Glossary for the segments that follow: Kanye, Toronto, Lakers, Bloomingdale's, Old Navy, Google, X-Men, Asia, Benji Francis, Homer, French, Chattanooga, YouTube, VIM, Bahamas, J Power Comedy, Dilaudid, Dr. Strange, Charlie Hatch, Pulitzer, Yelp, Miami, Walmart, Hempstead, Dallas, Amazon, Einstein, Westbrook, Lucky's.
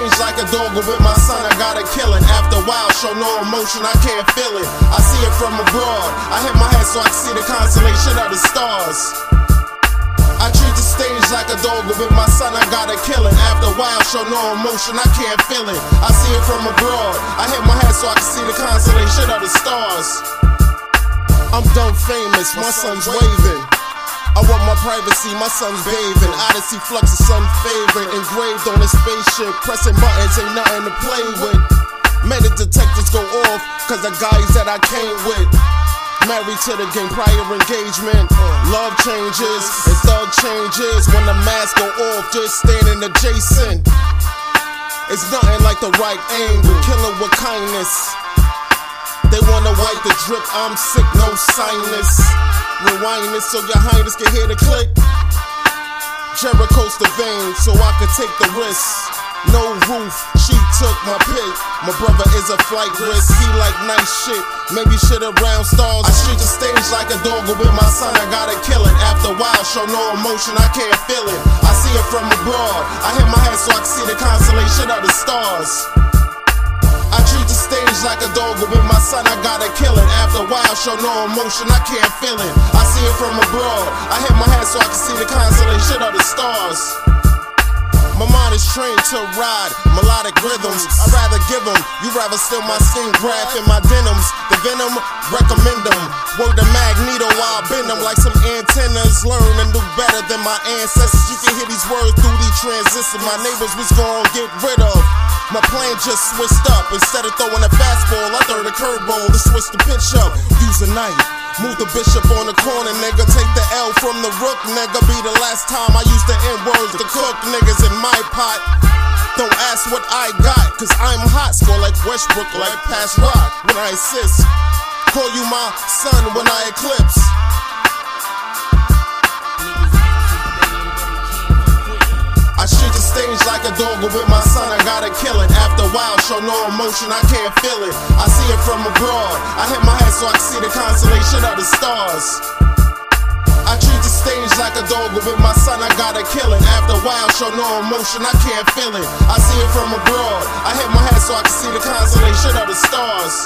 Cage like a dog with my son, I gotta kill it. After a while, show no emotion, I can't feel it. I see it from abroad, I hit my head so I can see the constellation of the stars. I treat the stage like a dog with my son, I gotta kill it. After a while, show no emotion, I can't feel it. I see it from abroad, I hit my head so I can see the constellation of the stars. I'm dumb famous, my son's waving. I want my privacy, my son's bathing. Odyssey Flux is some favorite. Engraved on a spaceship, pressing buttons ain't nothing to play with. Metal detectors go off, cause the guys that I came with. Married to the game, prior engagement. Love changes, and thug changes. When the mask go off, just standing adjacent. It's nothing like the right angle, killing with kindness. They wanna wipe the drip, I'm sick, no sinus. Rewind this so your highness can hear the click. Jericho's the vein, so I could take the risk. No roof, she took my pick. My brother is a flight risk, he like nice shit. Maybe shit around stars. I treat the stage like a dog with my son, I gotta kill it. After a while, show no emotion, I can't feel it. I see it from abroad, I hit my head so I can see the constellation of the stars. I treat the stage like a dog with my son, I gotta kill it. After a while, show no emotion, I can't feel it. I see it from abroad, I hit my head so I can see the constellation of the stars. My mind is trained to ride melodic rhythms, I'd rather give them. You'd rather steal my skin graph in my denims. The venom, recommend them. Word to Magneto, I'll bend them like some antennas. Learn and do better than my ancestors. You can hear these words through these transistors. My neighbors was gonna get rid of. My plan just switched up. Instead of throwing a fastball, I throw the curveball to switch the pitch up. Use a knife, move the bishop on the corner, nigga. Take the L from the rook, nigga. Be the last time I use the N-words to cook niggas in my pot. Don't ask what I got, cause I'm hot. Score like Westbrook, like pass rock when I assist. Call you my son when I eclipse. I shoot the stage like a dog with my son, I gotta kill it. After a while, show no emotion, I can't feel it. I see it from abroad, I hit my head so I can see the constellation of the stars. I treat the stage like a dog with my son, I gotta kill it. After a while, show no emotion, I can't feel it. I see it from abroad, I hit my head so I can see the constellation of the stars.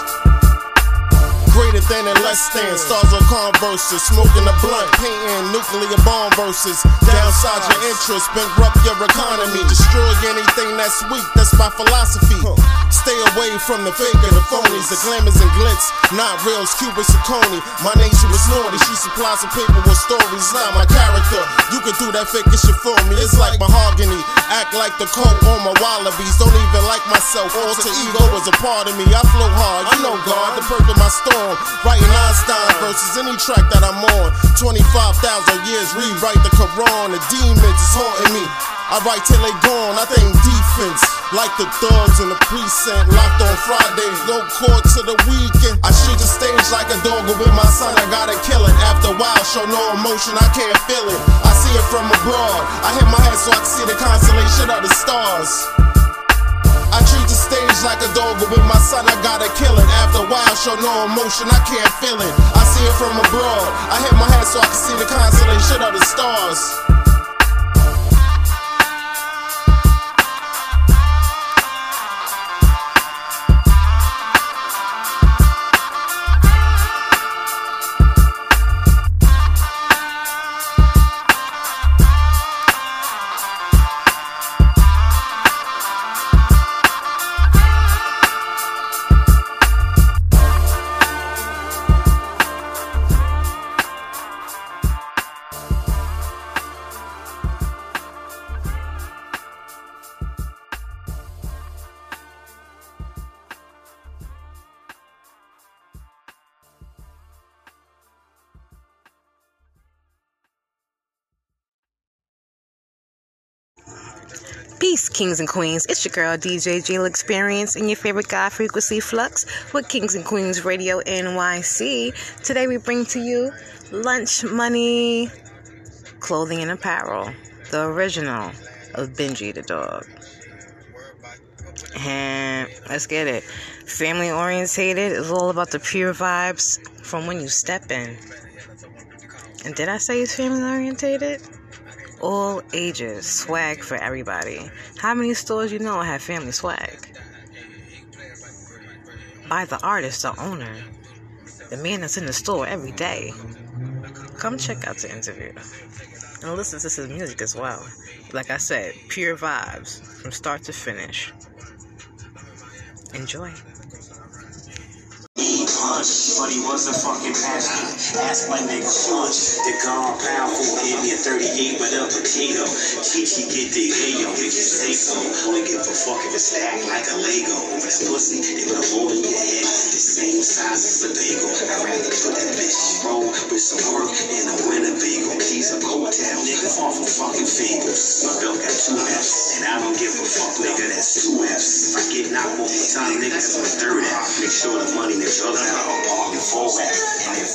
Greater than and less than, stars on converses, smoking a blunt, painting nuclear bomb verses. Downsize your interest, bankrupt your economy, destroy anything that's weak, that's my philosophy. Stay away from the faker, the phonies, the glamours and glitz, not reals, Cubits and Coney. My nation was naughty, she supplies some paper with stories, not my character. You can do that fake shit for me, it's like mahogany. Act like the coat on my wallabies, don't even like myself, alter ego is a part of me. I flow hard, you know God, the perk of my storm. Writing Einstein versus any track that I'm on. 25,000 years, rewrite the Quran. The demons is haunting me, I write till they gone. I think defense, like the thugs in the precinct. Locked on Fridays, no court to the weekend. I shoot the stage like a dog with my son, I gotta kill it. After a while, show no emotion, I can't feel it. I see it from abroad, I hit my head so I can see the constellation of the stars. I treat the stage like a dog with my son, I gotta kill it. After a while, show no emotion, I can't feel it. I see it from abroad, I hit my head so I can see the constellation of the stars. Peace, kings and queens. It's your girl, DJ Jill Experience, and your favorite guy, Frequency Flux, with Kings and Queens Radio NYC. Today we bring to you Lunch Money Clothing and Apparel, the original of Benji the Dog. And let's get it. Family orientated. It's all about the pure vibes from when you step in. And did I say it's family orientated? all ages, swag for everybody. How many stores you know have family swag? By the artist, the owner, the man that's in the store every day. Come check out the interview and listen to his music as well. Like I said, pure vibes from start to finish. Enjoy. But he was a fucking pastor. Asked my nigga Punch. The gone pound fool gave me a 38 with a potato. Chichi get the ayo, did you say so? Only give a fuck if it's stacked like a Lego. That's pussy, they put a hole in your head the same size as a bagel. I'd rather put that bitch roll with some work and a Winnebago. He's a cold town nigga, far from fucking fables. My belt got 2 F's, and I don't give a fuck, nigga, that's 2 F's. If I get knocked one more time, nigga, that's my 3rd F. Make sure the money that you're out. And if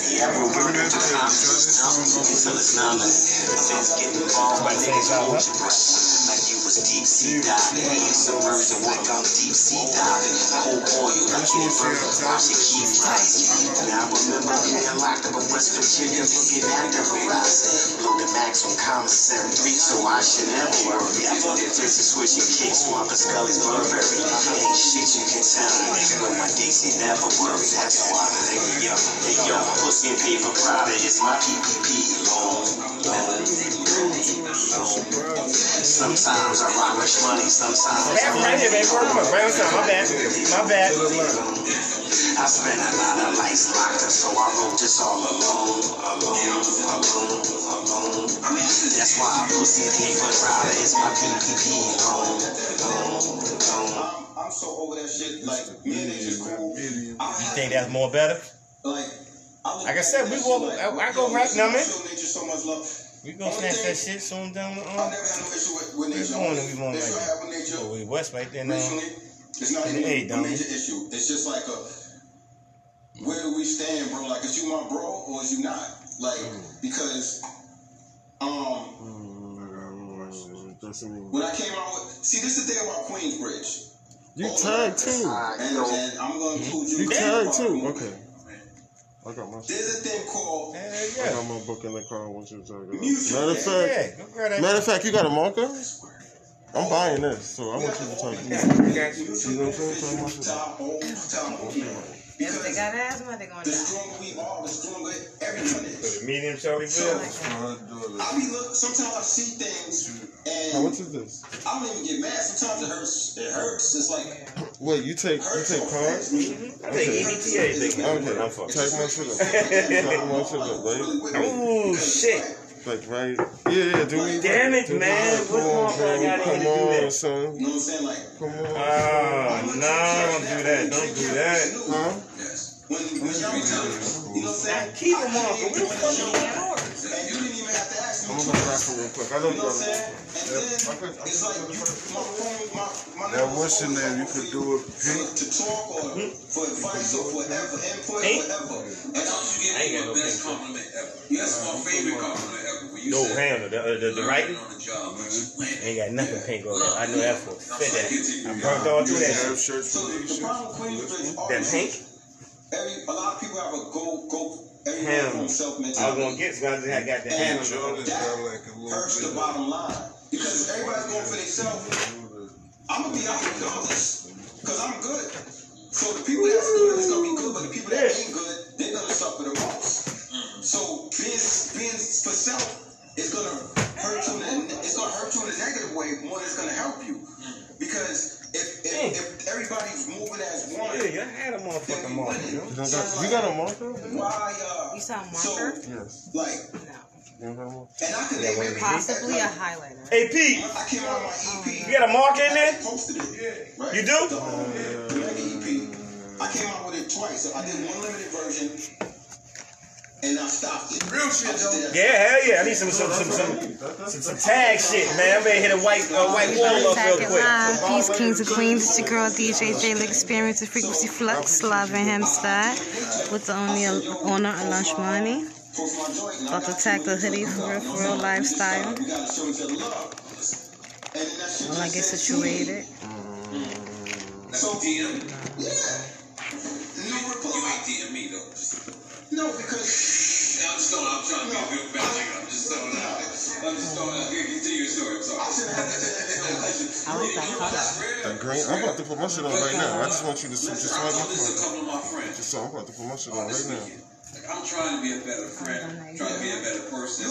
he ever were to come, until it's nothing, things get involved by niggas like you was deep sea diving, and submerged like I'm deep sea diving. Oh boy, you got your birth, I should keep rising. And I remember being locked up in West Virginia, looking at the horizon. Loaded max on commissary 3, so I should never worry. They're just a switching kicks, swamp and Scully's Burberry. Ain't shit you can tell me, but my Dixie never worries, that's why. Yo, yo, pussy and paper private is my PPP, Lord. Sometimes I rock much money, sometimes I rock my bad. I spent a lot of lights locked up, so I wrote this all alone. That's why pussy and paper private is my PPP, Lord. I'm so over that shit, like, man, they just cool. You think that's more better? Like I said, we will, I go right now, man. We gonna snatch that shit soon down the arm. This one that we want right now. So we west right there now. It's not even a major issue. It's just like a, where do we stand, bro? Like, is you my bro or is you not? Like, because, when I came out with, see, this is the thing about Queensbridge. You tied too. And I'm going to include you. You tied too. Okay. I got my. There's a thing called. Yeah. I got my book in the car. I want you to talk about it. Matter of fact, you got a marker? I'm buying this, so I want you to talk about it. You know what I'm saying? If they got asthma, they're going to die. The stronger we are, the stronger everyone is. The medium shall be filled. Sometimes I see things, and now, what is this? I don't even get mad. Sometimes it hurts. It hurts. It's like. Wait, you take cards? Mm-hmm. I take EBTA. Okay, I'm fucked. Take my shit up. Oh shit. Like right. Yeah, dude. Damn it, man. What more I got to do that? Son. You know what I'm saying? Like, come on. Don't do that. Don't do that. Huh? When y'all tell you know what I'm saying? Keep them off. We don't fucking get orders. And you didn't even have to ask me. I'm gonna wrap it real quick. I don't know. And then it's like my phone. That what's your name? You could do it to talk or for advice or whatever, input, whatever. And I was getting the best compliment ever. That's my favorite compliment ever. No handle, the writing. Ain't got nothing pink on that. I know that for a fact. I burnt all through that. That pink. A lot of people have a go. Everyone for himself mentality. I want to get because I got that hammer. That hurts the bottom line because everybody's going for themselves. I'm gonna be out regardless because I'm good. So the people that's good is gonna be good, but the people that ain't good, they're gonna suffer the most. So being for self is gonna hurt you. It's gonna hurt you in a negative way more than it's gonna help you. Because if everybody's moving as one, I had a motherfucking marker. You got a marker? Why? You saw a marker? So, yes. Like. No. And I could possibly a highlighter. Hey Pete, I came out of my EP. You got a marker in there? Posted it. Yeah. Right. You do? EP. I came out with it twice. So I did one limited version. And I stopped it. Real shit, though. Yeah, hell yeah. I need some tag shit, man. I'm gonna hit a white wall up real quick. Peace, kings and queens. It's your girl, DJ Jayla. Experience the Frequency Flux. Love and Hempstead. With the only owner of Lunch Money. About to tackle hoodie for real lifestyle. When I get situated. So, DM? Yeah. No reply. You ain't DM me, though. No, because I'm trying to be a real bad nigga. I'm just I'm about to put my shit on right now. I just want you to I'm about to put my shit on right now. Like, I'm trying to be a better friend, trying to be a better person.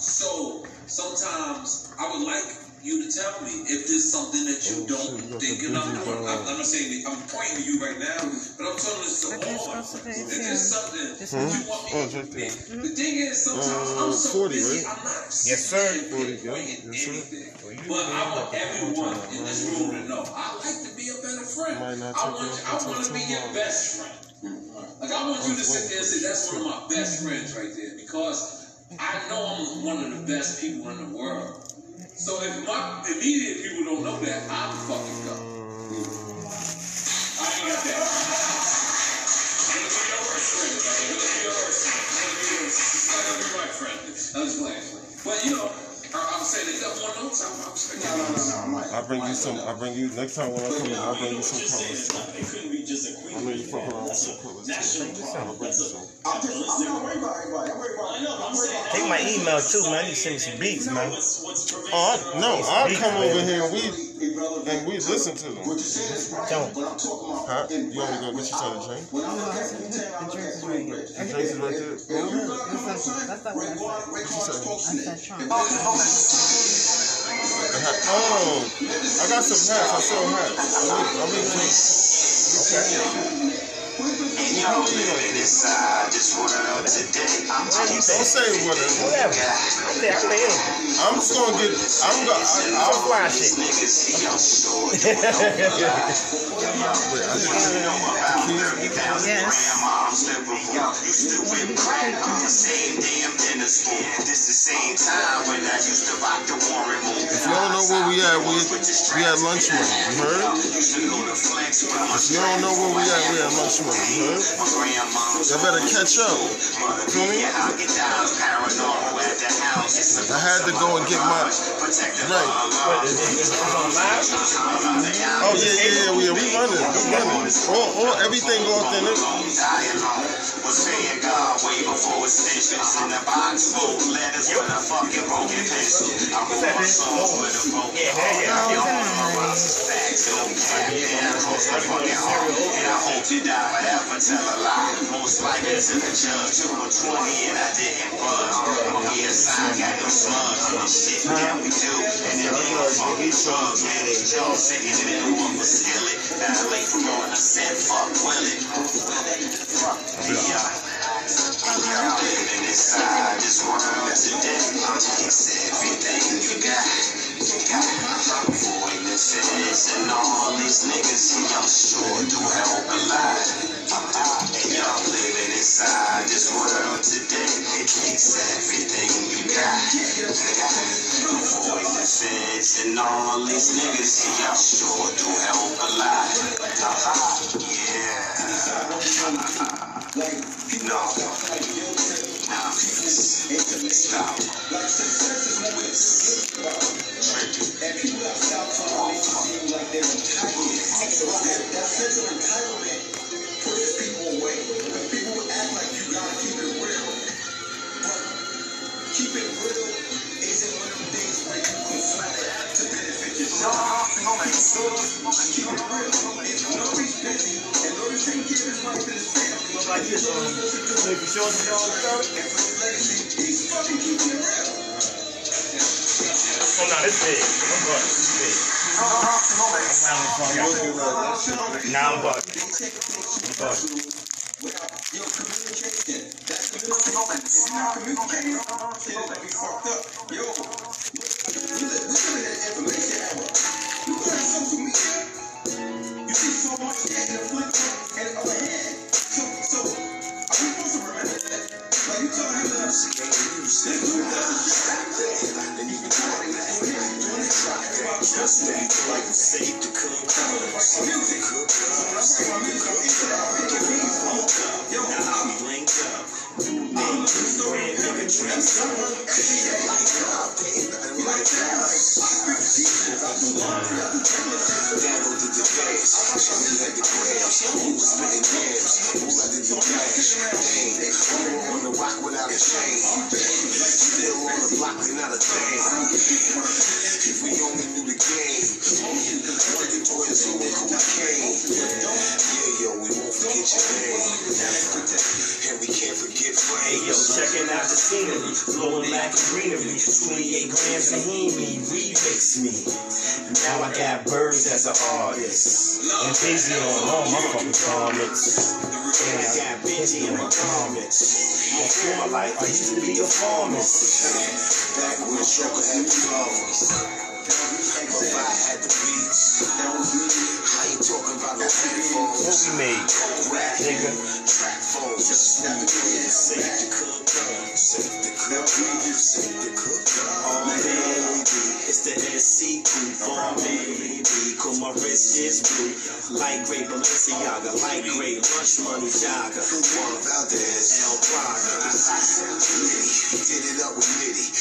So sometimes I would like you to tell me if there's something that you don't think. And I'm not saying I'm pointing to you right now, but I'm telling this to all my friends. If there's something that you want me to think. The thing is, sometimes I'm so busy, I'm not explaining anything. But I want everyone in this room to know I like to be a better friend. I want to be your best friend. Like, I want you to sit there and say, that's one of my best friends right there, because I know I'm one of the best people in the world. So if my immediate people don't know that, I'm fucking up. I ain't got that. And it'll be your worst friend, right? It'll be your worst friend. It'll be your worst friend. It's not going to be my friend. I'm just playing. But, you know, I'm saying that one note, I'm expecting I bring you, next time when I come in, I'll bring you some colors. It couldn't be just a queen. I know you fuck around with some colors. I'm not worried about everybody. Take my email too, man. You send me some beats, man. I'll come over here and we listen to them. You want me to go get you something to drink? The drink is right there. That's not what I said. I got some hats. I sell hats. Don't say whatever. I'm just gonna get. I'll watch it. If you don't know where we at Lunch Money. You heard? If you don't know where we at Lunch Money. You heard? Y'all better catch up. Feel me? I had to go and get my we running. All everything go out there. And all these niggas, y'all sure do help a lot. And y'all living inside this world today, it takes everything you got. Avoid the feds and all these niggas, y'all sure do help a lot. Balenciaga, light gray, lunch money, Jagger. Juan Valdez, El Praga. He did it up with Liddy. He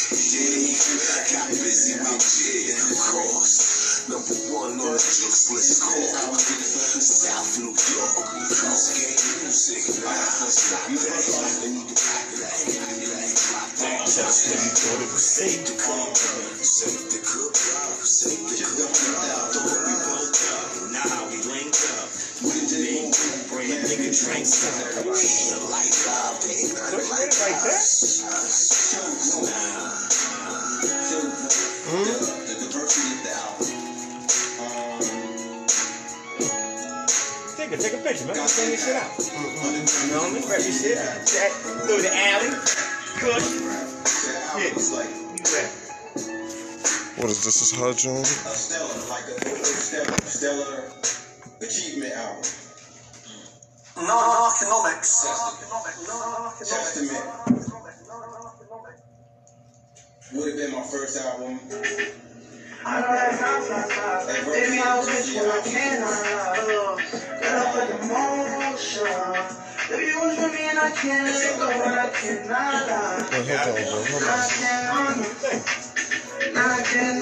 got busy with Jid, of course. Number one on the Jukes was called South New York. House game music. Stop that. I need to rock that. Drop that. Just when you thought it was safe to come. Safe to cook. Safe to cook. Don't be bugged up. Now we linked up. Drinks up, like that. The diversity now. Take a picture, man. Send this shit out. You know me, grab your shit, check through the alley, push. What is this? Is her joint? Stella achievement album. Narconomics. Testament. Would have been my first album. Baby, I was with you when I cannot. Got up with emotion. Baby, you was with me and I can't let go. And I cannot lie. I can't.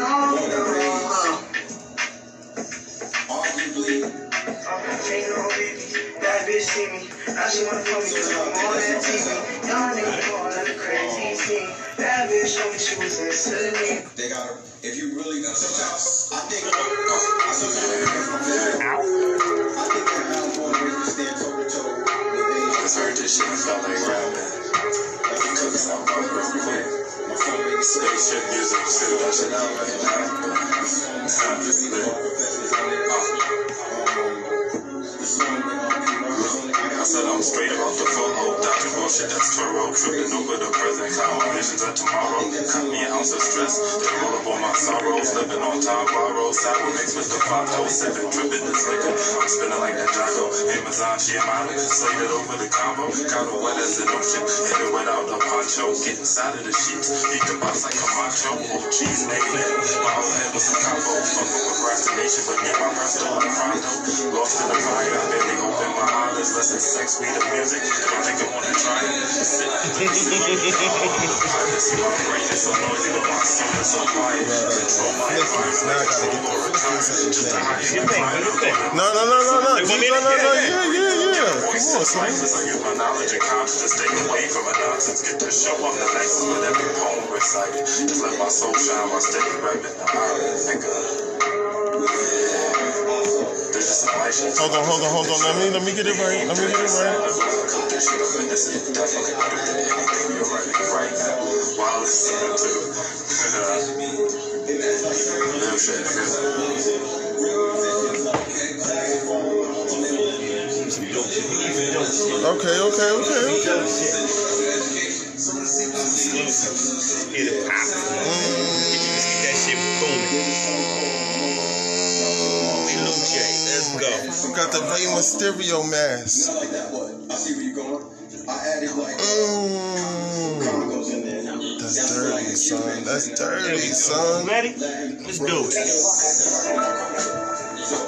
Arguably. That bitch see me. Now she wanna fuck me cause I'm on that TV. Y'all niggas call that a crazy scene. That bitch told me she was insane. They got her. If you really got some shots, I think. I think that man's gonna make me stand toe to toe with me. I just heard this shit and felt like rapping. Like you took us out from my phone making spaceship music. Still that shit out right now. It's not just me. I said I'm straight off the full old Dr. Bullshit, that's Turo. Tripping over the present, clown visions of tomorrow. Cut me an ounce of stress, then roll up on my sorrows. Living on time, borrow, sour mix with the 507. Dripping this liquor, I'm spinning like the Django. Amazon, she and Molly, slayed it over the combo. Got her wet as an ocean, hit it without a poncho. Get inside of the sheets, eat the box like a macho. Oh, cheese, naked, my whole head was a combo. Fucking procrastination, but yeah, my breath still on the rondo. Lost in the fire, I barely opened my eyes, listen. Sex, weed, and music. Don't think I want to try it. Sit. My brain is so noisy, but my soul is so quiet. Control my environment. No. No. Yeah. Come on, son. I use my knowledge and consciousness. Stay away from a nonsense. Get to show up the next with every poem recited. Just let my soul shine while steady rapping. Hold on. Let me get it right. Got the Raymond stereo mask. Not like that, what? I see where you're going. I added like chronicles in there. That's dirty, son. Ready? Let's do it. So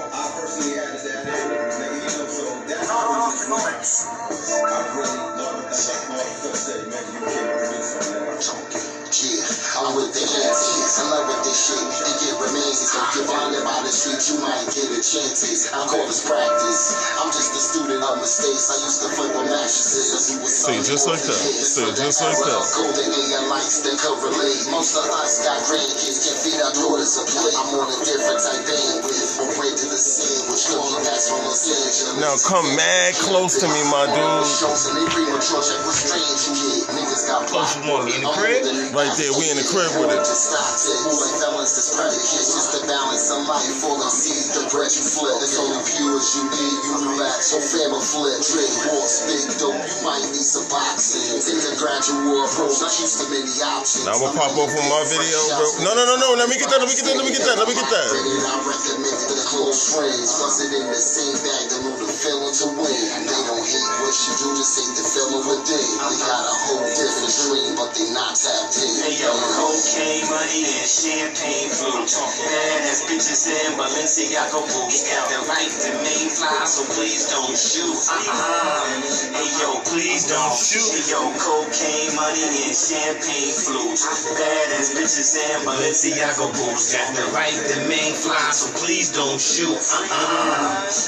I personally added that in. So that's I really love that. the street, you might get a chance. I call this practice. I'm just a student of mistakes. I used to flip on mattresses. See, just like that. See, just like that. Most of us got grandkids, can't feed our daughters a plate. I'm on a different type thing with a break in the scene, which going back from Los Angeles. Now come mad close to me, my dude. Close to me in the crib? Right there, we in the crib with it. Now I'm gonna pop off on my video, bro. No, let me get that. I recommended the close friends, wasn't in the same bag, they knew the feeling to win. They don't hate what you do, just ain't the feeling within. They got a whole different dream, but they not tapped in. Hey yo, cocaine, money, and champagne flu. Badass bitches in Balenciaga boots. They're like the main fly, so please don't shoot. Hey yo, please don't shoot. Hey yo, cocaine, money, and champagne flu. Badass bitches in Balenciaga boots. They're like the main fly, so please don't shoot.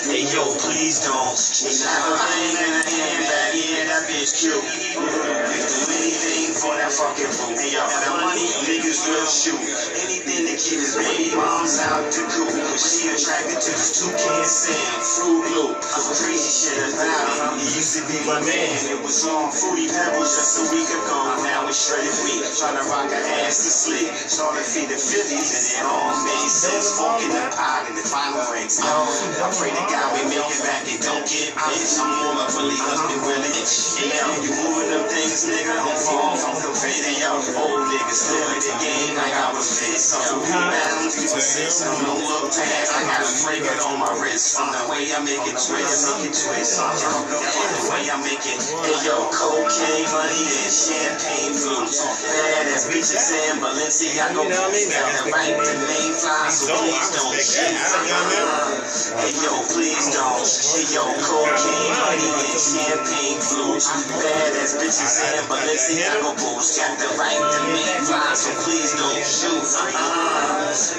Hey yo, please don't. She's got a ring in her handbag, yeah, that bitch cute. Anything for that fucking food. Hey yo, that money, niggas will shoot. Anything to keep his baby mom's out the coop. She attracted to this toucan Sam, Fruit Loop. Crazy shit about him, he used to be my man. It was on Fruity Pebbles just a week ago. Now it's shredded wheat, tryna rock her ass to sleep. Started feeding Phillies and it all made sense. Forking the pot in the final rings. I pray to God we make it back and don't get bitch. I'm more of a league husband with it. Yeah, you moving them things, nigga. Don't fall from the video. Old niggas still in the game like I was fit. Something rebound, people six, I don't look past. I got a trigger on my wrist. From the way I make it twist, make it twist. The way I make it. Hey yo, cocaine, money, and champagne blue. Badass bitches in Balenciaga. You know what I mean? Gotta write the name fly, so please don't shit. Hey yo, please don't. Hey yo, cocaine, money, and champagne blue. Badass bitches in Balenciaga boots. Gotta write the name fly, so please don't shoot.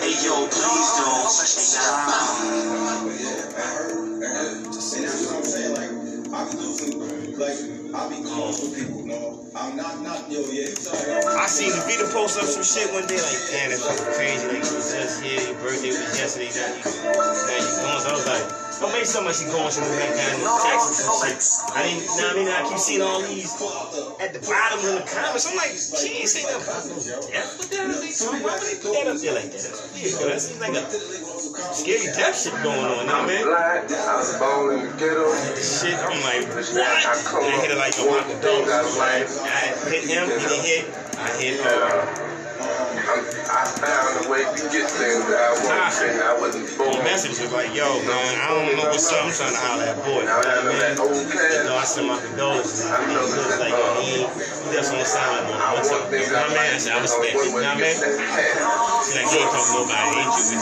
Hey yo, please don't. And that's what I'm saying. Like, I can do things. Like, I be calm with people. No, I'm not. Yo, yeah. I seen the Vita post up some shit one day. Like, damn, that's fucking crazy. Like, you was just here. Your birthday was yesterday. Now you gone. So I was like, well, maybe somebody should go on some back down in Texas and shit. I keep seeing all these at the bottom in the comments. I'm like, she ain't say nothing about death. What the hell is they? Why would they put that up there like that? That's weird. That seems like a scary death shit going on now, man. I was born in the ghetto. Shit, I'm like, what? And I hit it like a walk of dogs. I hit him, he didn't hit. I hit her. I found a way to get things that I wanted, and I wasn't born. The message was like, yo, man, I don't know what's up. I'm trying to holler at boy. Now that man, I sent my condolences. I know he was like, he doesn't want to sound like no what's up. Man, I said, I respect you. You know what I mean? He's like, he ain't talking to nobody. He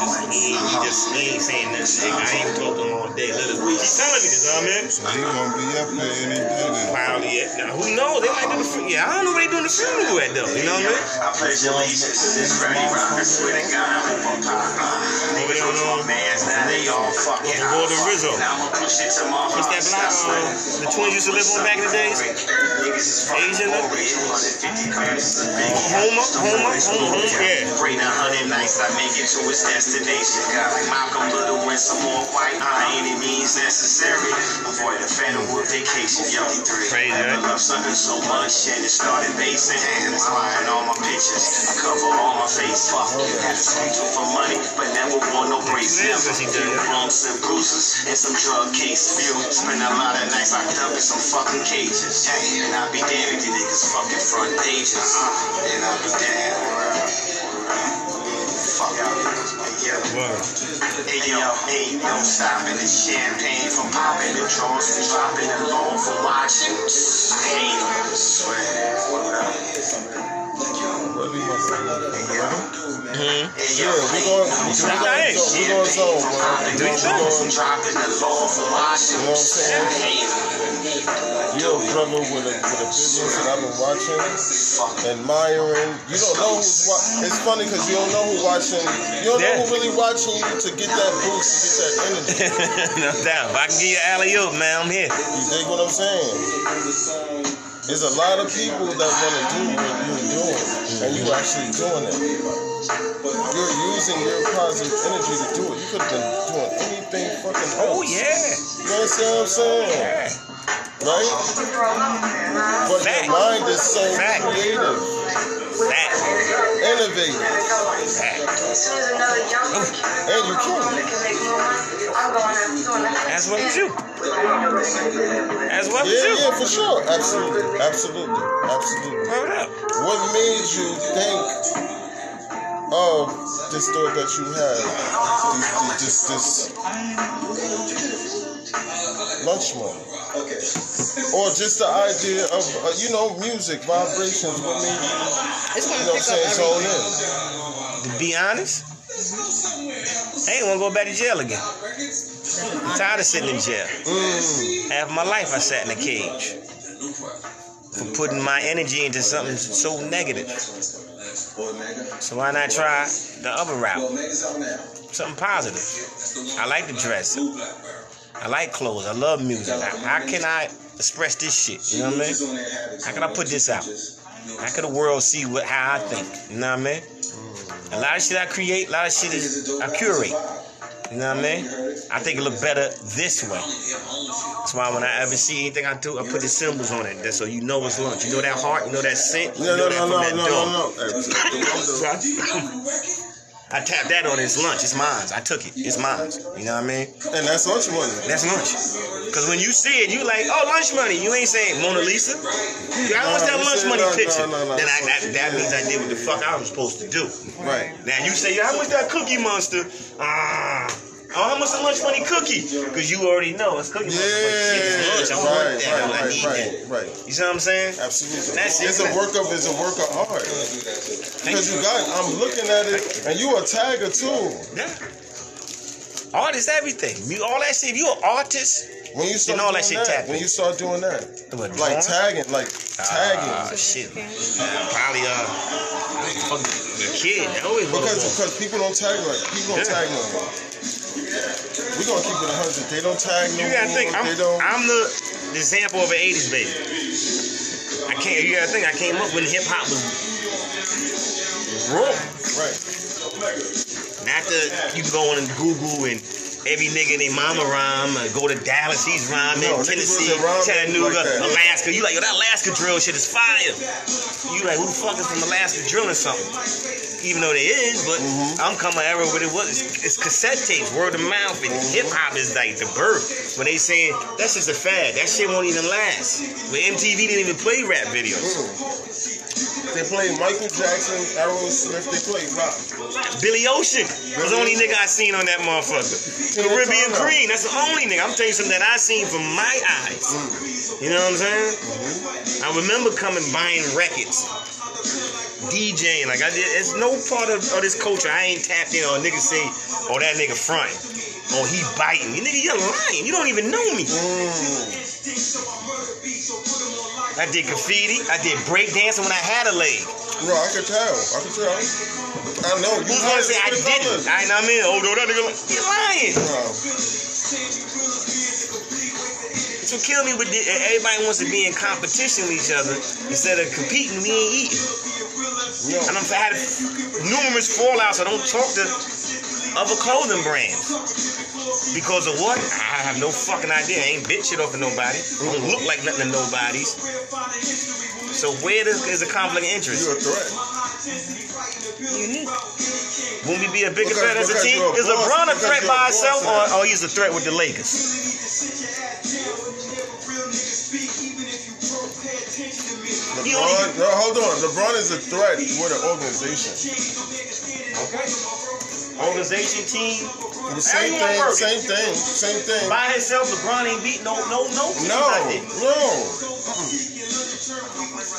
ain't you, just he ain't saying nothing. I ain't talking all day. Literally, he's telling me this, you know what I mean? So he gonna be up there and he did it. Probably, now who knows? They might do the funeral. Yeah, I don't know where they doing the funeral at though. You know what I mean? I pledge allegiance. This ready rock, I swear to God, I'm gonna pop. Niggas on my mans, now they all fucking out. Now I'ma push it to my heart. What's that block? The twins used to live on back in the days? Asia, look. Homer, yeah. Pray 100 nights, I make it to its destination. Got like Malcolm Little and some more white. By any means necessary. Avoid a federal vacation, yo. Crazy, I love something so much, and it started basing. That's why I all my pictures. I cover on my face, fuck you. Had a scratcher for money, but never wore no bracelets. Getting bumps and bruises and some drug case fuel. Spend a lot of nights locked up in some fucking cages. And I be damned if you niggas fucking front pages. And I be damned. Fuck y'all niggas, man. Hey, no stopping the champagne from popping, the drawers from dropping, the loan from watching. I hate them, I swear. What up? You're a drummer with a business that I've been watching, admiring. You don't know who's watching. It's funny because you don't know who's watching. You don't know who's really watching you to get that boost, to get that energy. No doubt. If I can give you an alley-oop, man, I'm here. You dig what I'm saying? There's a lot of people that want to do what you're doing, and you're actually doing it. You're using your positive energy to do it. You could have been doing anything fucking else. Oh, yeah. You understand what I'm saying? Yeah. Right? But your mind is so creative. Innovative. And you can. As well as you. As well as you. Yeah, for sure. Absolutely. Absolutely. Absolutely. What made you think of this thought that you have? This lunch money. Okay. Or just the idea of, music, vibrations, what made you, zone in. To be honest, I ain't want to go back to jail again. I'm tired of sitting in jail. Half my life I sat in a cage for putting my energy into something so negative. So why not try the other route? Something positive. I like to dress. I like clothes. I love music. How can I express this shit? You know what I mean? How can I put this out? How can the world see how I think? You know what I mean? A lot of shit I create, a lot of shit I curate. You know what I mean? I think it look better this way. That's why when I ever see anything I do, I put the symbols on it. That's so you know it's lunch. You know that heart, you know that scent, you know that from that door. I tapped that on his lunch. It's mine. I took it. It's mine. You know what I mean? And that's lunch money. That's lunch. Because when you see it, you like, oh, lunch money. You ain't saying Mona Lisa. I want that lunch money picture. Then that means I did what the fuck I was supposed to do. Right. Now you say, how much that Cookie Monster? How much the lunch money cookie? Because you already know it's Cookie Monster. But shit, it's lunch. I want that. I need that. Right. You see what I'm saying? Absolutely. That's it. It's a work of art. Because you got, I'm looking at it, and you a tagger too. Yeah. Art is everything. All that shit. If you an artist, when you start all that shit tapping. When you start doing that, like tagging, Oh shit. Probably the kid. Because people don't tag like people don't tag no more. We're going to keep it 100. They don't tag no. You got to think, I'm the example of an 80s baby. You got to think, I came up when hip-hop was raw. Right. Not that you go on and Google and every nigga and their mama rhyme, go to Dallas, he's rhyming, Tennessee, Chattanooga, Alaska. You like, that Alaska drill shit is fire. You like, who the fuck is from Alaska drilling something? Even though there is, but I'm coming era with it. It's cassette tapes, word of mouth, and hip hop is like the birth. When they saying that's just a fad, that shit won't even last. When MTV didn't even play rap videos, they played Michael Jackson, Aerosmith, they played rock. Billy Ocean was the only nigga I seen on that motherfucker. Caribbean Green, that's the only nigga. I'm telling you something that I seen from my eyes. You know what I'm saying? I remember coming buying records. DJing, like I did, it's no part of this culture I ain't tapped in on. Niggas say, oh, that nigga fronting, oh, he biting. You nigga, you're lying. You don't even know me. I did graffiti. I did breakdancing when I had a leg. Bro, I could tell. I know. Who's gonna say I didn't? I know I'm in. Oh, no, that nigga, you're lying. That's what killed me with this. Everybody wants to be in competition with each other instead of competing. We ain't eating. And I've had numerous fallouts. I don't talk to other clothing brands. Because of what? I have no fucking idea. I ain't bitch shit off of nobody. I don't look like nothing to nobody's. So where is the conflict of interest? You're a threat. Unique. When we be a bigger threat as a team? Is LeBron a threat by himself? Or he's a threat with the Lakers? LeBron is a threat with an organization. Okay. organization team. Same thing. By himself, LeBron ain't beat no team like this.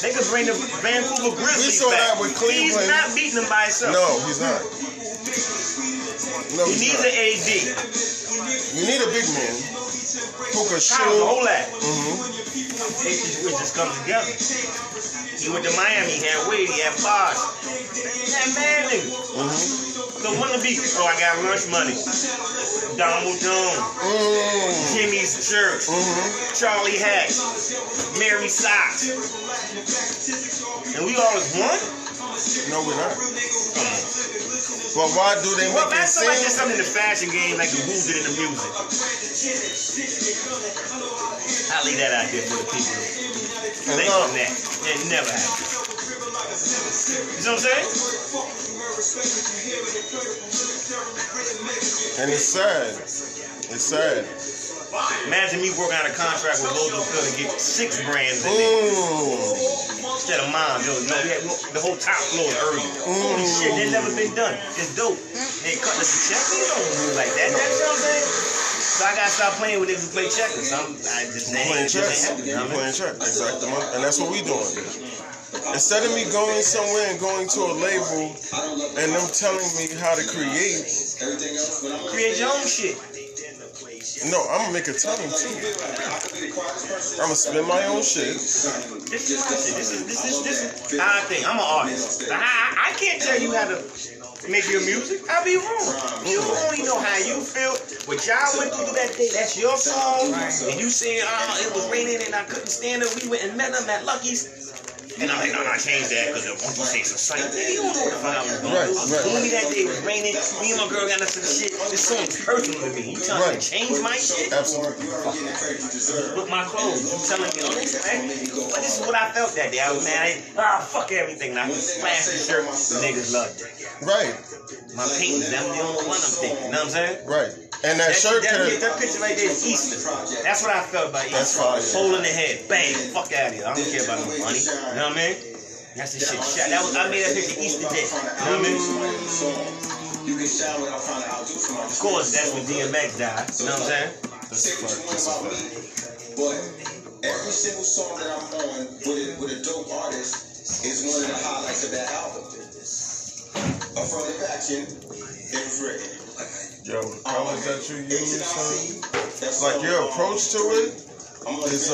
They could bring the Vancouver Grizzlies back. With Cleveland. He's not beating them by himself. No, he's not. He needs an AD. You need a big man who can shoot. The whole lot. They just come together. He went to Miami, he had Wade, he had Fox. That man nigga. So one of the people, I got lunch money. Donald Jones. Jimmy's Church. Charlie Hatch. Mary Sox. And we always won? No, we're not. But why do they make it seem like there's something in the fashion game like the who's in the music? I'll leave that out there for the people. They know that. It never happens. You know what I'm saying? And it's sad. It's sad. Imagine me working out a contract with Logan Phil and get 6 brands in there. Instead of mine, yo, we had the whole top floor early. Holy shit, that never been done. It's dope. They cut us the check, you don't do like that. That's what I'm saying. So I gotta stop playing with niggas who play checkers. I'm playing checkers. Exactly. And that's what we doing. Instead of me going somewhere and going to a label and them telling me how to create your own shit. No, I'm gonna make a ton too. I'm gonna spin my own shit. This is how I think. I'm an artist. I can't tell you how to make your music. I'll be wrong. You only know how you feel. What y'all went through that day, that's your song. And you saying, it was raining and I couldn't stand it. We went and met them at Lucky's. And I'm like, no, I changed that because once you say some sight, you don't know what the vibe was going on. Right. Me that day it was raining. Me and my girl got into some shit. It's so personal to me. You trying to change my shit? Absolutely. Look my clothes. You telling me, but this is what I felt that day. I was mad. Fuck everything. And I just slashed the shirt. The niggas loved it. Right. My paintings. That's the only one I'm thinking. You know what I'm saying? Right. And that shirt. That picture right there is Easter. That's what I felt about Easter. Hole in the head. Bang. Fuck out of here. I don't care about no money. You know what I mean? That's the shit. I made that picture Easter day. You know what I mean? Of course, that's when DMX died. You know what I'm saying? But every single song that I'm on with a dope artist is one of the highlights of that album. Affirmative action is written. Yo, how is that you use, son? Like your approach to it is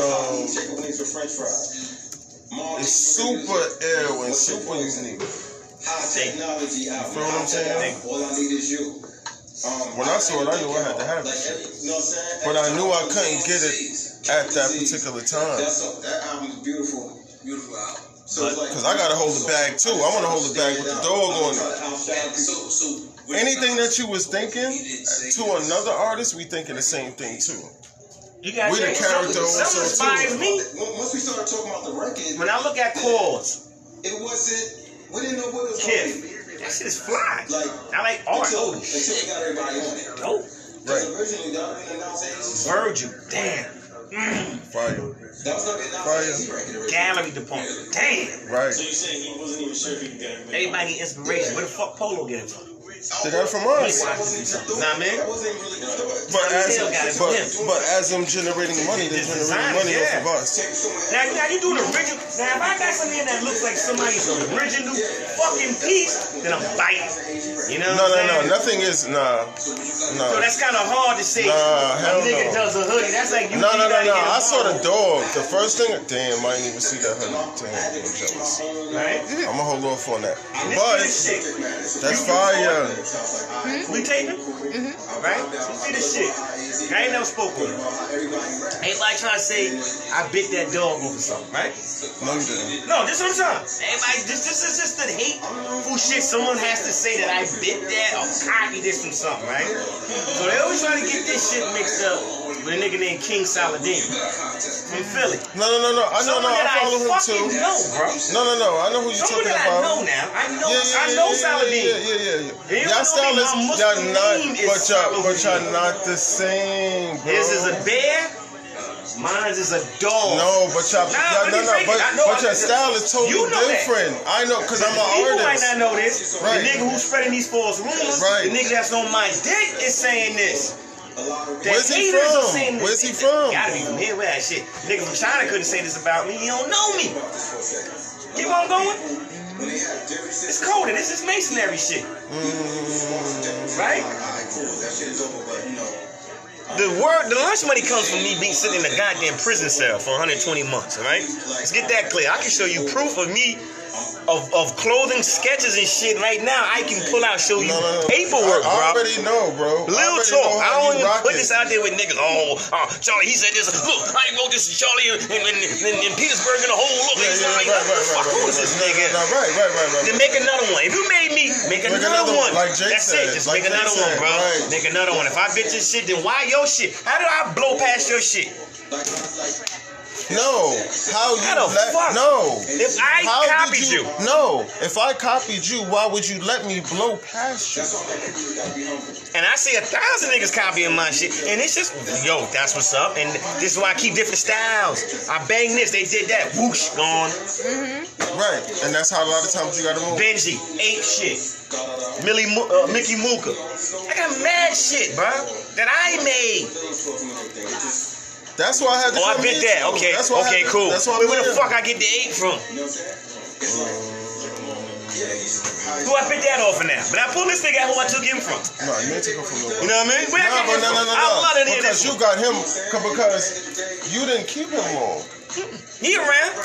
chicken wings with French fries. It's super ill and super unique. High technology out. You know what I'm saying? All I need is you. When I saw it, I knew I had to have it. But I knew I couldn't get it at that particular time. That album is beautiful. Beautiful album. Because I got to hold the bag too. I want to hold the bag with the dog on it. Anything that you was thinking to another artist, we thinking the same thing too. You got to inspires me. Once we started talking about the record, when I look at chords, we didn't know what it was going. That shit is fly. I like art. Holy shit. Dope. Right. Virgil. Damn. Fire. Fire. Gallery department. Damn. Right. So you're saying he wasn't even sure if he could get it. Everybody need inspiration. Where the fuck Polo get it from? They got it from us. Nah, man. But as I'm generating money, they're generating money off of us. Now you do the original. Now if I got something that looks like somebody's original fucking piece, then I'm biting. You know? No. Nothing is nah. So that's kind of hard to say. Nah, hell no. Nigga does a hoodie. That's like you. No. I saw the dog. The first thing. Damn, I didn't even see that hoodie. Damn, I'm jealous. Right? I'm gonna hold off on that. But that's fire. We taping? Right? You see this shit. I ain't never spoke with him. Everybody trying to say I bit that dog over something, right? No, this is what I'm trying. Everybody, this is just the hateful shit. Someone has to say that I bit that or copy this from something, right? So they always trying to get this shit mixed up with a nigga named King Saladin from Philly. No. I follow him too. No, bro. I know who you're talking about. I know Saladin. Yeah. Y'all stylists, y'all not, but y'all not the same, bro. This is a bear. Mine is a dog. No, but y'all, but your style is totally different. I know, because I'm an artist. You might not know this. Right. The nigga who's spreading these false rumors, the nigga that's on my dick is saying this. Where's he from? Where's he from? Gotta be from here with that shit. Nigga from China couldn't say this about me. He don't know me. Get where I'm going? It's coded. This is masonry shit. Right? The lunch money comes from me being sitting in a goddamn prison cell for 120 months, alright? Let's get that clear. I can show you proof of me, of clothing sketches and shit right now. I can pull out, show you paperwork, bro. I already know, bro. Little talk. I don't even put this out there with niggas. Oh, Charlie, he said this. Look, I wrote this to Charlie in Petersburg and the whole look. Fuck, who is this nigga? Right. Then make another one. If you made me, make another one. Like Jay said. That's it. Just like make another one, bro. Right. Make another one. If I bitch this shit, then why your shit? How do I blow past your shit? No, if I copied you, why would you let me blow past you? And I see 1,000 niggas copying my shit, and it's just, yo, that's what's up, and this is why I keep different styles. I bang this, they did that, whoosh, gone. Mm-hmm. Right, and that's how a lot of times you gotta move. Benji, ape shit. Mickey Mooka. I got mad shit, bro, that I made. That's why I had to. Oh, I bit that. You. Okay. That's why cool. That's why where the fuck I get the 8 from? Who I bit that off of now? But I pulled this nigga out who I took him from. No, you ain't take him from nobody. You know what I mean? No. Because you got him because you didn't keep him long. He around,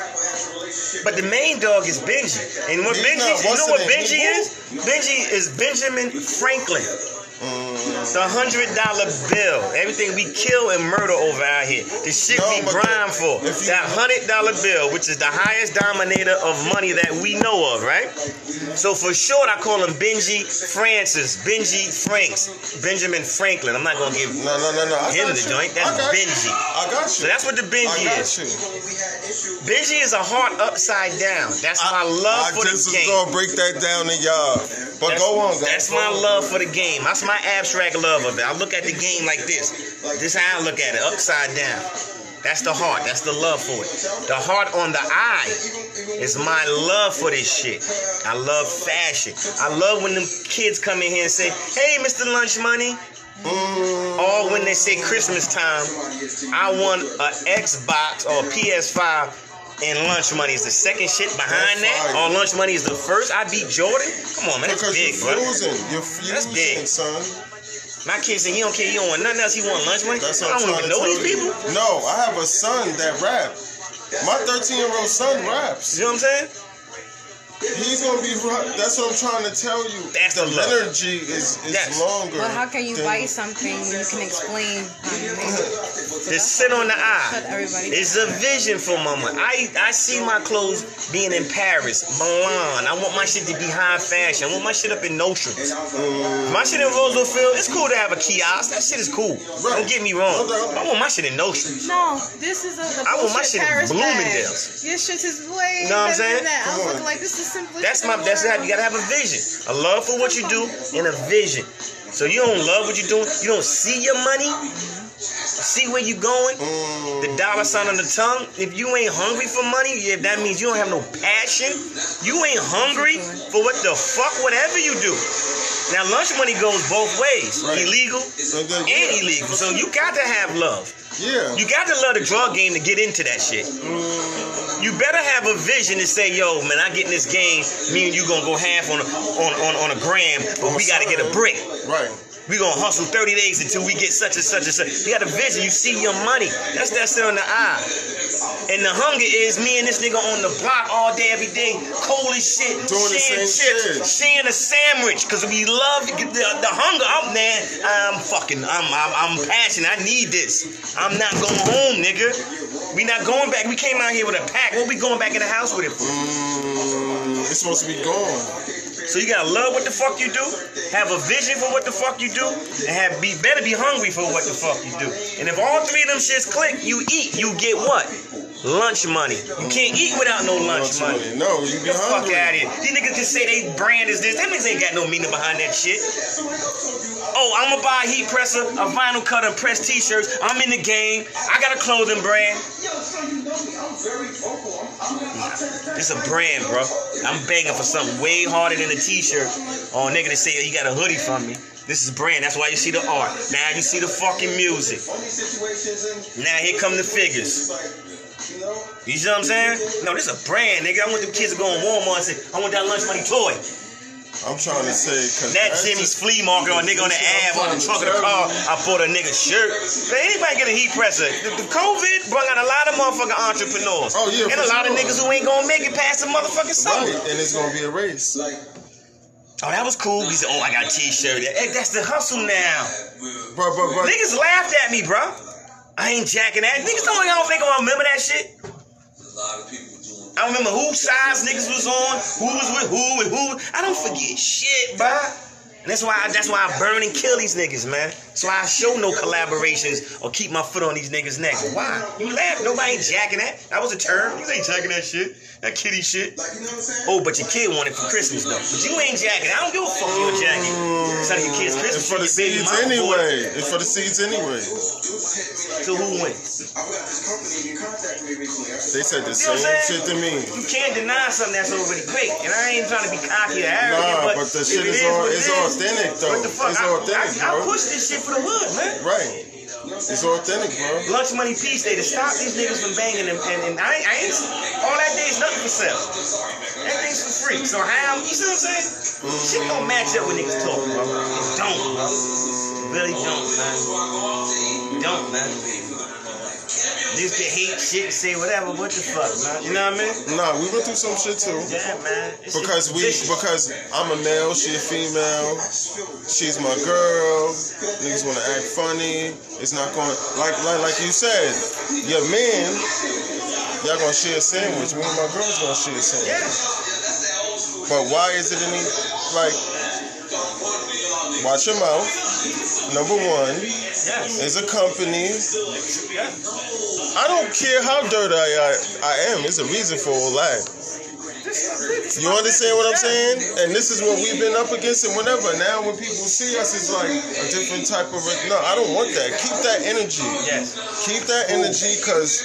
but the main dog is Benji. And what Benji? You know what Benji is? Benji is Benjamin Franklin. The $100 bill. Everything we kill and murder over out here. The shit we grind for. That $100 bill, which is the highest denominator of money that we know of, right? So for short, I call him Benji Francis, Benji Franks, Benjamin Franklin. I'm not gonna give him the joint. That's Benji. I got you. So that's what the Benji is. Benji is a heart upside down. That's my love for the game. I just gonna break that down in y'all. But go on, guys. That's my love for the game. That's my abstract love of it. I look at the game like this. This is how I look at it, upside down. That's the heart. That's the love for it. The heart on the eye is my love for this shit. I love fashion. I love when them kids come in here and say, hey, Mr. Lunch Money. Or when they say Christmas time, I won an Xbox or a PS5 and Lunch Money is the second shit behind that. Or Lunch Money is the first. I beat Jordan. Come on, man. That's big, bro. That's big, son. My kid said he don't care, he don't want nothing else, he want lunch money. That's what I don't even know these people. No, I have a son that rap. My 13-year-old son raps. You know what I'm saying? He's gonna be. That's what I'm trying to tell you. That's the energy is longer. Well, how can you buy something you can explain? The sit on the eye is a vision for mama. I see my clothes being in Paris, Milan. I want my shit to be high fashion. I want my shit up in Notions. My shit in Roseville Field. It's cool to have a kiosk. That shit is cool. Don't get me wrong. I want my shit in Notions. No, this is a. I want my shit in Bloomingdale's. Your shit is way. You know what I'm saying? I was looking like this is. You gotta have a vision, a love for what you do, and a vision. So you don't love what you're doing. You don't see your money, see where you going. The dollar sign on the tongue. If you ain't hungry for money, if that means you don't have no passion, you ain't hungry for what the fuck, whatever you do. Now lunch money goes both ways, illegal and illegal. So you got to have love. Yeah. You got to love the drug game to get into that shit. You better have a vision to say, yo, man, I get in this game, me and you gonna go half on a gram, but we gotta get a brick. Right. We gonna hustle 30 days until we get such and such and such. You got a vision, you see your money. That's that shit on the eye. And the hunger is me and this nigga on the block all day, every day, cold as shit, sharing chips, sharing a sandwich, cause we love the hunger. I'm man, I'm passionate. I need this. I'm not going home, nigga. We not going back. We came out here with a pack. What we going back in the house with it for? It's supposed to be gone. So you gotta love what the fuck you do, have a vision for what the fuck you do, and better be hungry for what the fuck you do. And if all three of them shits click, you eat, you get what? Lunch money. You can't eat without no lunch money. No, you be hungry. Get the fuck out of here. These niggas can say they brand is this. That niggas ain't got no meaning behind that shit. Oh, I'ma buy a heat presser, a vinyl cutter, and press t-shirts. I'm in the game. I got a clothing brand. It's a brand, bro. I'm banging for something way harder than a t-shirt. Oh, nigga to say he got a hoodie from me. This is brand. That's why you see the art. Now you see the fucking music. Now here come the figures. You see what I'm saying? No, this is a brand, nigga. I want them kids to go on Walmart and say, I want that lunch money toy. I'm trying to say, cause that Jimmy's flea market or a nigga on the ab on the trunk of the car, I bought a nigga's shirt. But anybody get a heat presser? The COVID brought out a lot of motherfucking entrepreneurs. Oh yeah, and a lot of niggas who ain't gonna make it past the motherfucking summer. Right, and it's gonna be a race. Like, oh, that was cool. He said, "Oh, I got a t-shirt." Hey, that's the hustle now. Bro. Niggas laughed at me, bro. I ain't jacking that. Niggas don't think I remember that shit. A lot of people. I remember who size niggas was on, who was with who and who. I don't forget shit, bro. And that's why I burn and kill these niggas, man. That's why I show no collaborations or keep my foot on these niggas' necks. Why? You laugh. Nobody ain't jacking that. That was a term. You ain't jacking that shit. That kiddie shit. Oh, but your kid wanted for Christmas, though. But you ain't jacking. I don't give a fuck if you're jacking. It's not your kid's Christmas. It's for the seeds anyway. It's for the seeds anyway. So who wins? They said the same shit to me. You can't deny something that's already great. And I ain't trying to be cocky or arrogant. Nah, but the shit is authentic, though. What the fuck? It's authentic, bro. I push this shit for the hood, man. Right. It's authentic, bro. Lunch money peace day to stop these niggas from banging them. And I ain't all that day is nothing for sale. Everything's for free. So how, you see what I'm saying? Shit don't match up with niggas talking, bro. It don't, bro. It really don't, man. It don't, man. Just to hate shit and say whatever, what the fuck, man? You know what I mean? Nah, we went through some shit too. Yeah, man. Because I'm a male, she a female, she's my girl. Niggas wanna act funny. It's not gonna like you said, your men, y'all gonna share a sandwich. Me and my girls gonna share a sandwich. Yeah. But why is it any like? Watch your mouth. Number one, as a company. I don't care how dirty I am. It's a reason for all that. You understand what I'm saying? And this is what we've been up against and whatever. Now when people see us, it's like a different type of... No, I don't want that. Keep that energy. Yes. Keep that energy because...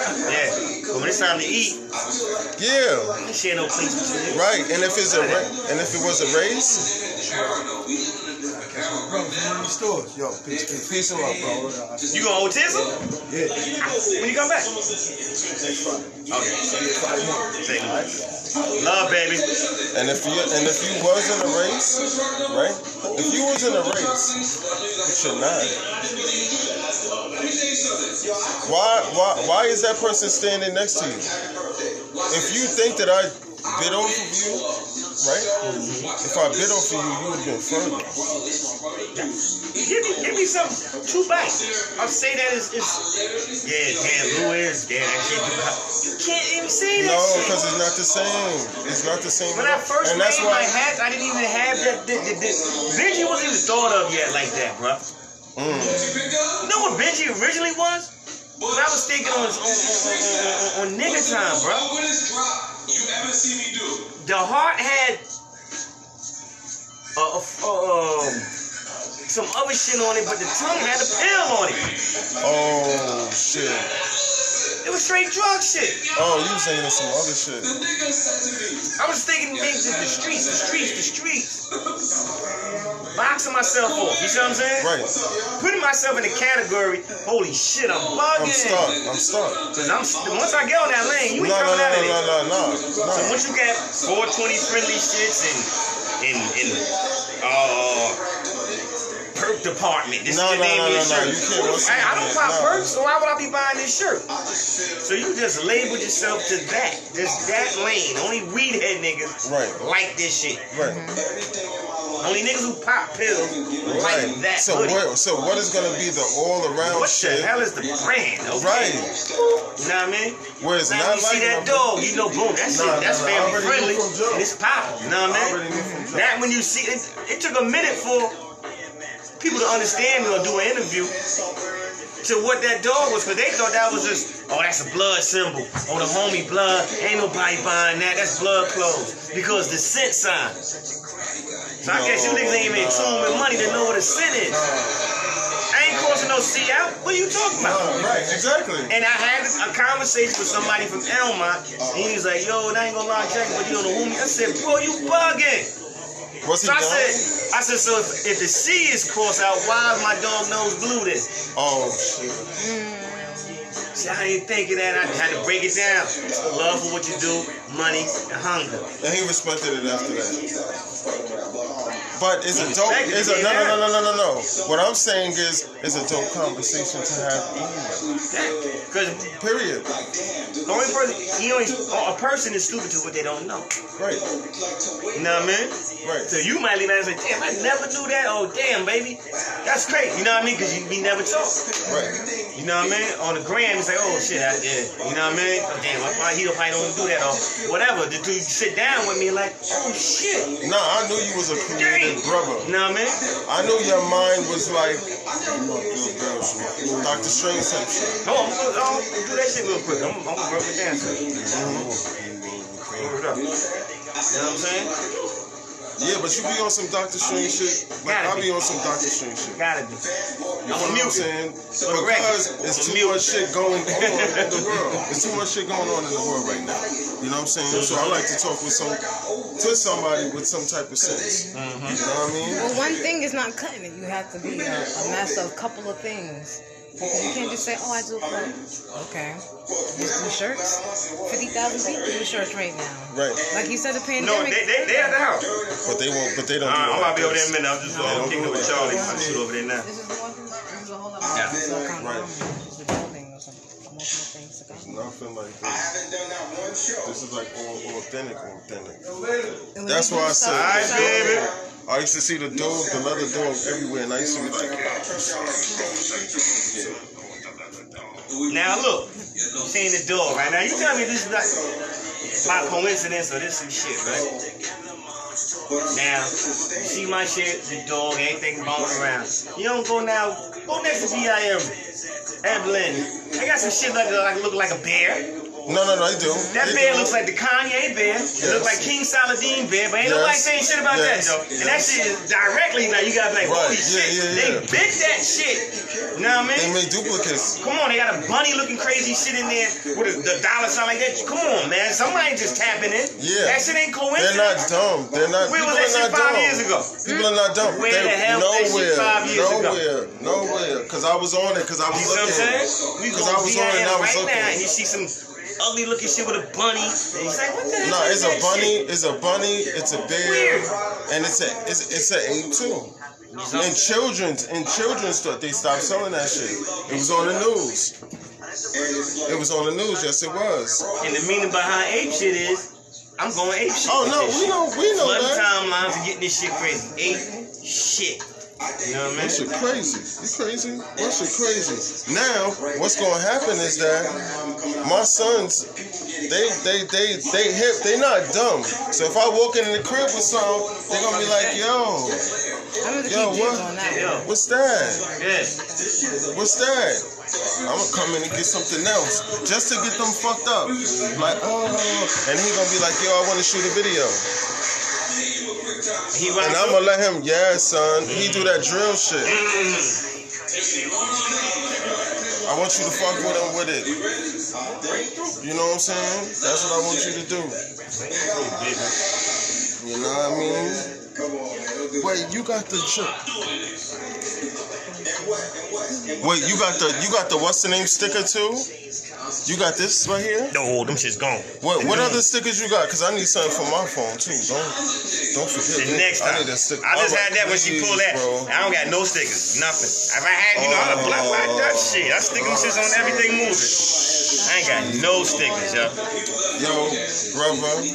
Yeah. When it's time to eat. Yeah. Right. And if it was a race... Bro, in the stores. Yo, peace and love, bro. You going to autism? Yeah. When you come back? Next Friday. Okay. Thank you. Love, baby. And if you was in a race, right? If you was in a race, you should not. Why is that person standing next to you? If you think that I bit off of you, right? If I bit off of you, you would go further. Give me some two bites. I'll say that is yeah, blue ears, yeah, that shit. You can't even say that. No, because it's not the same. It's not the same. When I first made my hats, I didn't even have that. Benji wasn't even thought of yet like that, bro. You know what Benji originally was? When I was thinking on nigga time, bro. You ever see me do? The heart had some other shit on it, but the tongue had a pill on it. Oh shit! It was straight drug shit. Oh, you was thinking some other shit. I was thinking things in the streets, boxing myself off. You see what I'm saying? Right. Putting myself in the category. Holy shit, I'm bugging. I'm stuck. Cause once I get on that lane, you ain't coming out of it. No. So once you got 420 friendly shits and perk department. This is the name of the shirt. I don't pop perks, so why would I be buying this shirt? So you just labeled yourself to that. Just that lane. Only weed head niggas like this shit. Right. Only niggas who pop pills like that. So what is gonna be the all around shit? What the hell is the brand? Okay? Right. You know what I mean? Where it's now not you like see that dog, you know, boom, that shit, that's family friendly. And it's popping. You know what I mean? That when you see it took a minute for people to understand me or do an interview to what that dog was, because they thought that was just, oh, that's a blood symbol. Oh, the homie blood. Ain't nobody buying that. That's blood clothes. Because the scent sign. So I guess you niggas ain't even in tune with money to know what a scent is. I ain't crossing no C out. What are you talking about? Right, exactly. And I had a conversation with somebody from Elmont, and he was like, yo, I ain't gonna lie, Jack, but you on the homie. I said, bro, you bugging. What's so he I said, so if the C is crossed out, why is my dog nose blue then? Oh, shit. See, I didn't think of that. I had to break it down. Love for what you do, money, and hunger. And he respected it after that. But it's a dope... It's a, no. What I'm saying is, it's a dope conversation to have anyway. Because... Period. The only person... a person is stupid to what they don't know. Right. You know what I mean? Right. So you might leave out and say, damn, I never knew that. Oh, damn, baby. That's crazy. You know what I mean? Because we never talk. Right. You know what I mean? On the gram, you say, oh, shit, I did. You know what I mean? Oh, damn, he probably don't do that or whatever. The dude sit down with me like, oh, shit. Nah, I knew you was a creative brother. You know what I mean? I knew your mind was like, Dr. Strange type shit. No, I'm going to do that shit real quick. I'm going to break it down. Hold it up. You know what I'm saying? Yeah, but you be on some Dr. Strange shit. Like, I be on some Dr. Strange shit. Gotta be. You know what I'm saying? Because it's too much shit going on in the world. It's too much shit going on in the world right now. You know what I'm saying? So I like to talk with somebody with some type of sense. Mm-hmm. You know what I mean? Well, one thing is not cutting it. You have to be a master of a couple of things. Because you can't just say, oh, I do clothes. Okay. Here's some shirts. 50,000 people do shirts right now. Right. Like you said, the pandemic. No, they at the house. But they don't do I'm about to be over there in a minute. I'm just going to kick it with Charlie. I'm shoot over there now. This is the one thing. This is a whole lot of nothing like this. I haven't done that one show. This is like authentic. That's why I said, all right, baby. I used to see the leather dog everywhere, and I used to be like, yeah. Now look, you're seeing the dog right now. You tell me this is not by coincidence or this some shit, right? Now, you see my shit, the dog, anything bouncing around. You don't go now, go next to D.I.M. Evelyn. I got some shit like look like a bear. No, I do. That bear looks like the Kanye bear. Yes. It looks like King Saladin bear, but ain't nobody saying shit about that, though. And that shit is directly, now you gotta be like, holy shit, they bit that shit. You know what I mean? They made duplicates. Come on, they got a bunny looking crazy shit in there with the dollar sign like that. Come on, man. Somebody just tapping in. Yeah. That shit ain't coincidence. They're not dumb. They're not. Where was that shit 5 years ago? People are not dumb. Where the hell was that shit 5 years ago? Nowhere. Because I was on it, because I was looking. You know what I'm saying? Because I was on it and I was looking. Right now, you see some ugly looking shit with a bunny. And he's like, what the hell? No, it's a bunny. Shit? It's a bunny. It's a bear. Weird. And it's an ape too. And children's stuff. They stopped selling that shit. It was on the news. Yes, it was. And the meaning behind ape shit is, I'm going ape shit. Oh no, we know that. Timelines are getting this shit crazy. Ape shit. You know what I mean? That shit crazy. That shit crazy. Now, what's gonna happen is that my sons, they hip. They not dumb. So if I walk in the crib with something, they gonna be like, yo, what? What's that? I'm gonna come in and get something else just to get them fucked up. Like, oh, and he gonna be like, yo, I want to shoot a video. And I'm gonna let him, son. He do that drill shit. I want you to fuck with him with it. You know what I'm saying? That's what I want you to do. You know what I mean? Wait, you got the what's the name sticker too? You got this right here? No, them shit's gone. What other stickers you got? Because I need something for my phone too. Don't forget. The next time. I need a sticker. I just had that when she pulled that. Bro. I don't got no stickers. Nothing. If I had, I'd have blocked my Dutch shit. I stick them shits on everything moving. I ain't got no stickers, yo. Yo, brother,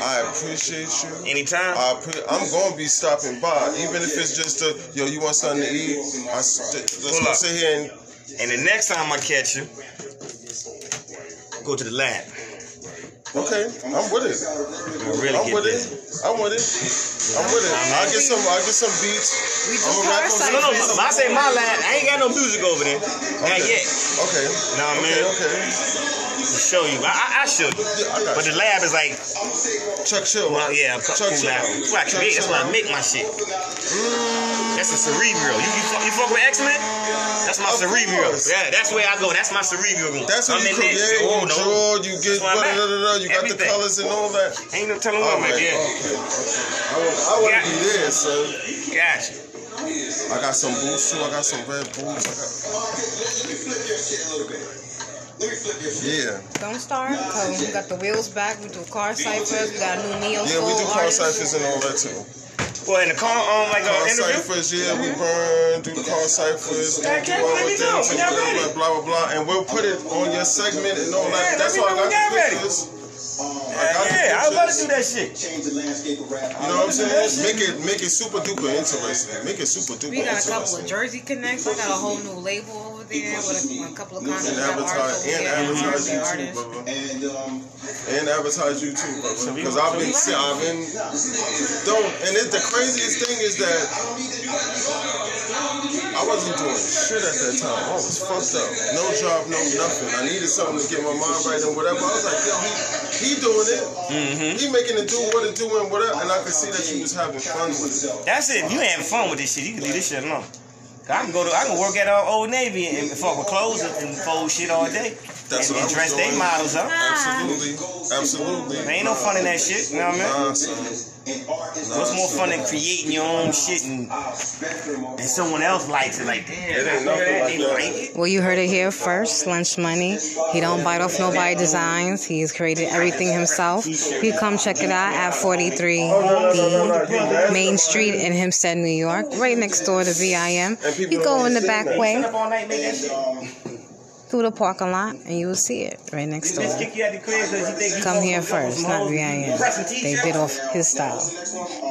I appreciate you. Anytime. I'm going to be stopping by. Even if it's just you want something to eat? Let's go sit here and the next time I catch you, go to the lab. Okay, I'm with it. I'm with it. I'll get some beats. We just I say my line. I ain't got no music over there. Okay. Not yet. Okay. Nah, man. Okay. To show you, I show you. Yeah, I but the lab is like Chuck Chill. Well, yeah, Chuck Chill. That's where I can make. That's where I make my shit. That's a cerebral. You fuck with X-Men? That's my cerebral. Yeah, that's where I go. That's my cerebral. That's where you create, you draw, you get, you got the colors and all that. Ain't no telling what, man. Yeah. I want to be there, son. Gotcha. I got some booze too. I got some red booze. Let me flip your shit. Yeah. Don't start. Cause we got the wheels back. We do car ciphers. We got new neo. Yeah, we do car ciphers and all that too. Well, in the car, like car ciphers. Yeah, we burn, do the car ciphers, do all the things, and blah blah blah, and we'll put it on your segment and all that. That's why I got the pictures. I was about to do that shit. Change the landscape of rap. You know what I'm saying? Make it super duper interesting. Make it super duper interesting. We got a couple of Jersey connects. I got a whole new label over there with a couple of concepts. And advertise you too, brother. Because I've been. Don't. And the craziest thing is that I wasn't doing shit at that time. I was fucked up. No job, no nothing. I needed something to get my mind right and whatever. I was like, yo, he doing it. Mm-hmm. He making it do what it do and whatever. And I could see that you was having fun with it. That's it. If you having fun with this shit, you can do this shit alone. I can work at Old Navy and fuck with clothes and fold shit all day. That's and dress their models up. Absolutely. There ain't no fun in that shit. You know what I mean? What's more fun than creating your own shit and someone else likes it? Like, damn, it ain't nothing like that. Well, you heard it here first. Lunch Money. He don't bite off nobody's designs. He's created everything himself. You come check it out at 43 Main Street in Hempstead, New York, right next door to VIM. You go in the back way. Through the parking lot, and you will see it right next door. Come here first, not VIN. They bit off his style.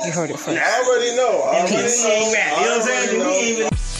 You heard it first. I already know. Peace. You know what I'm saying?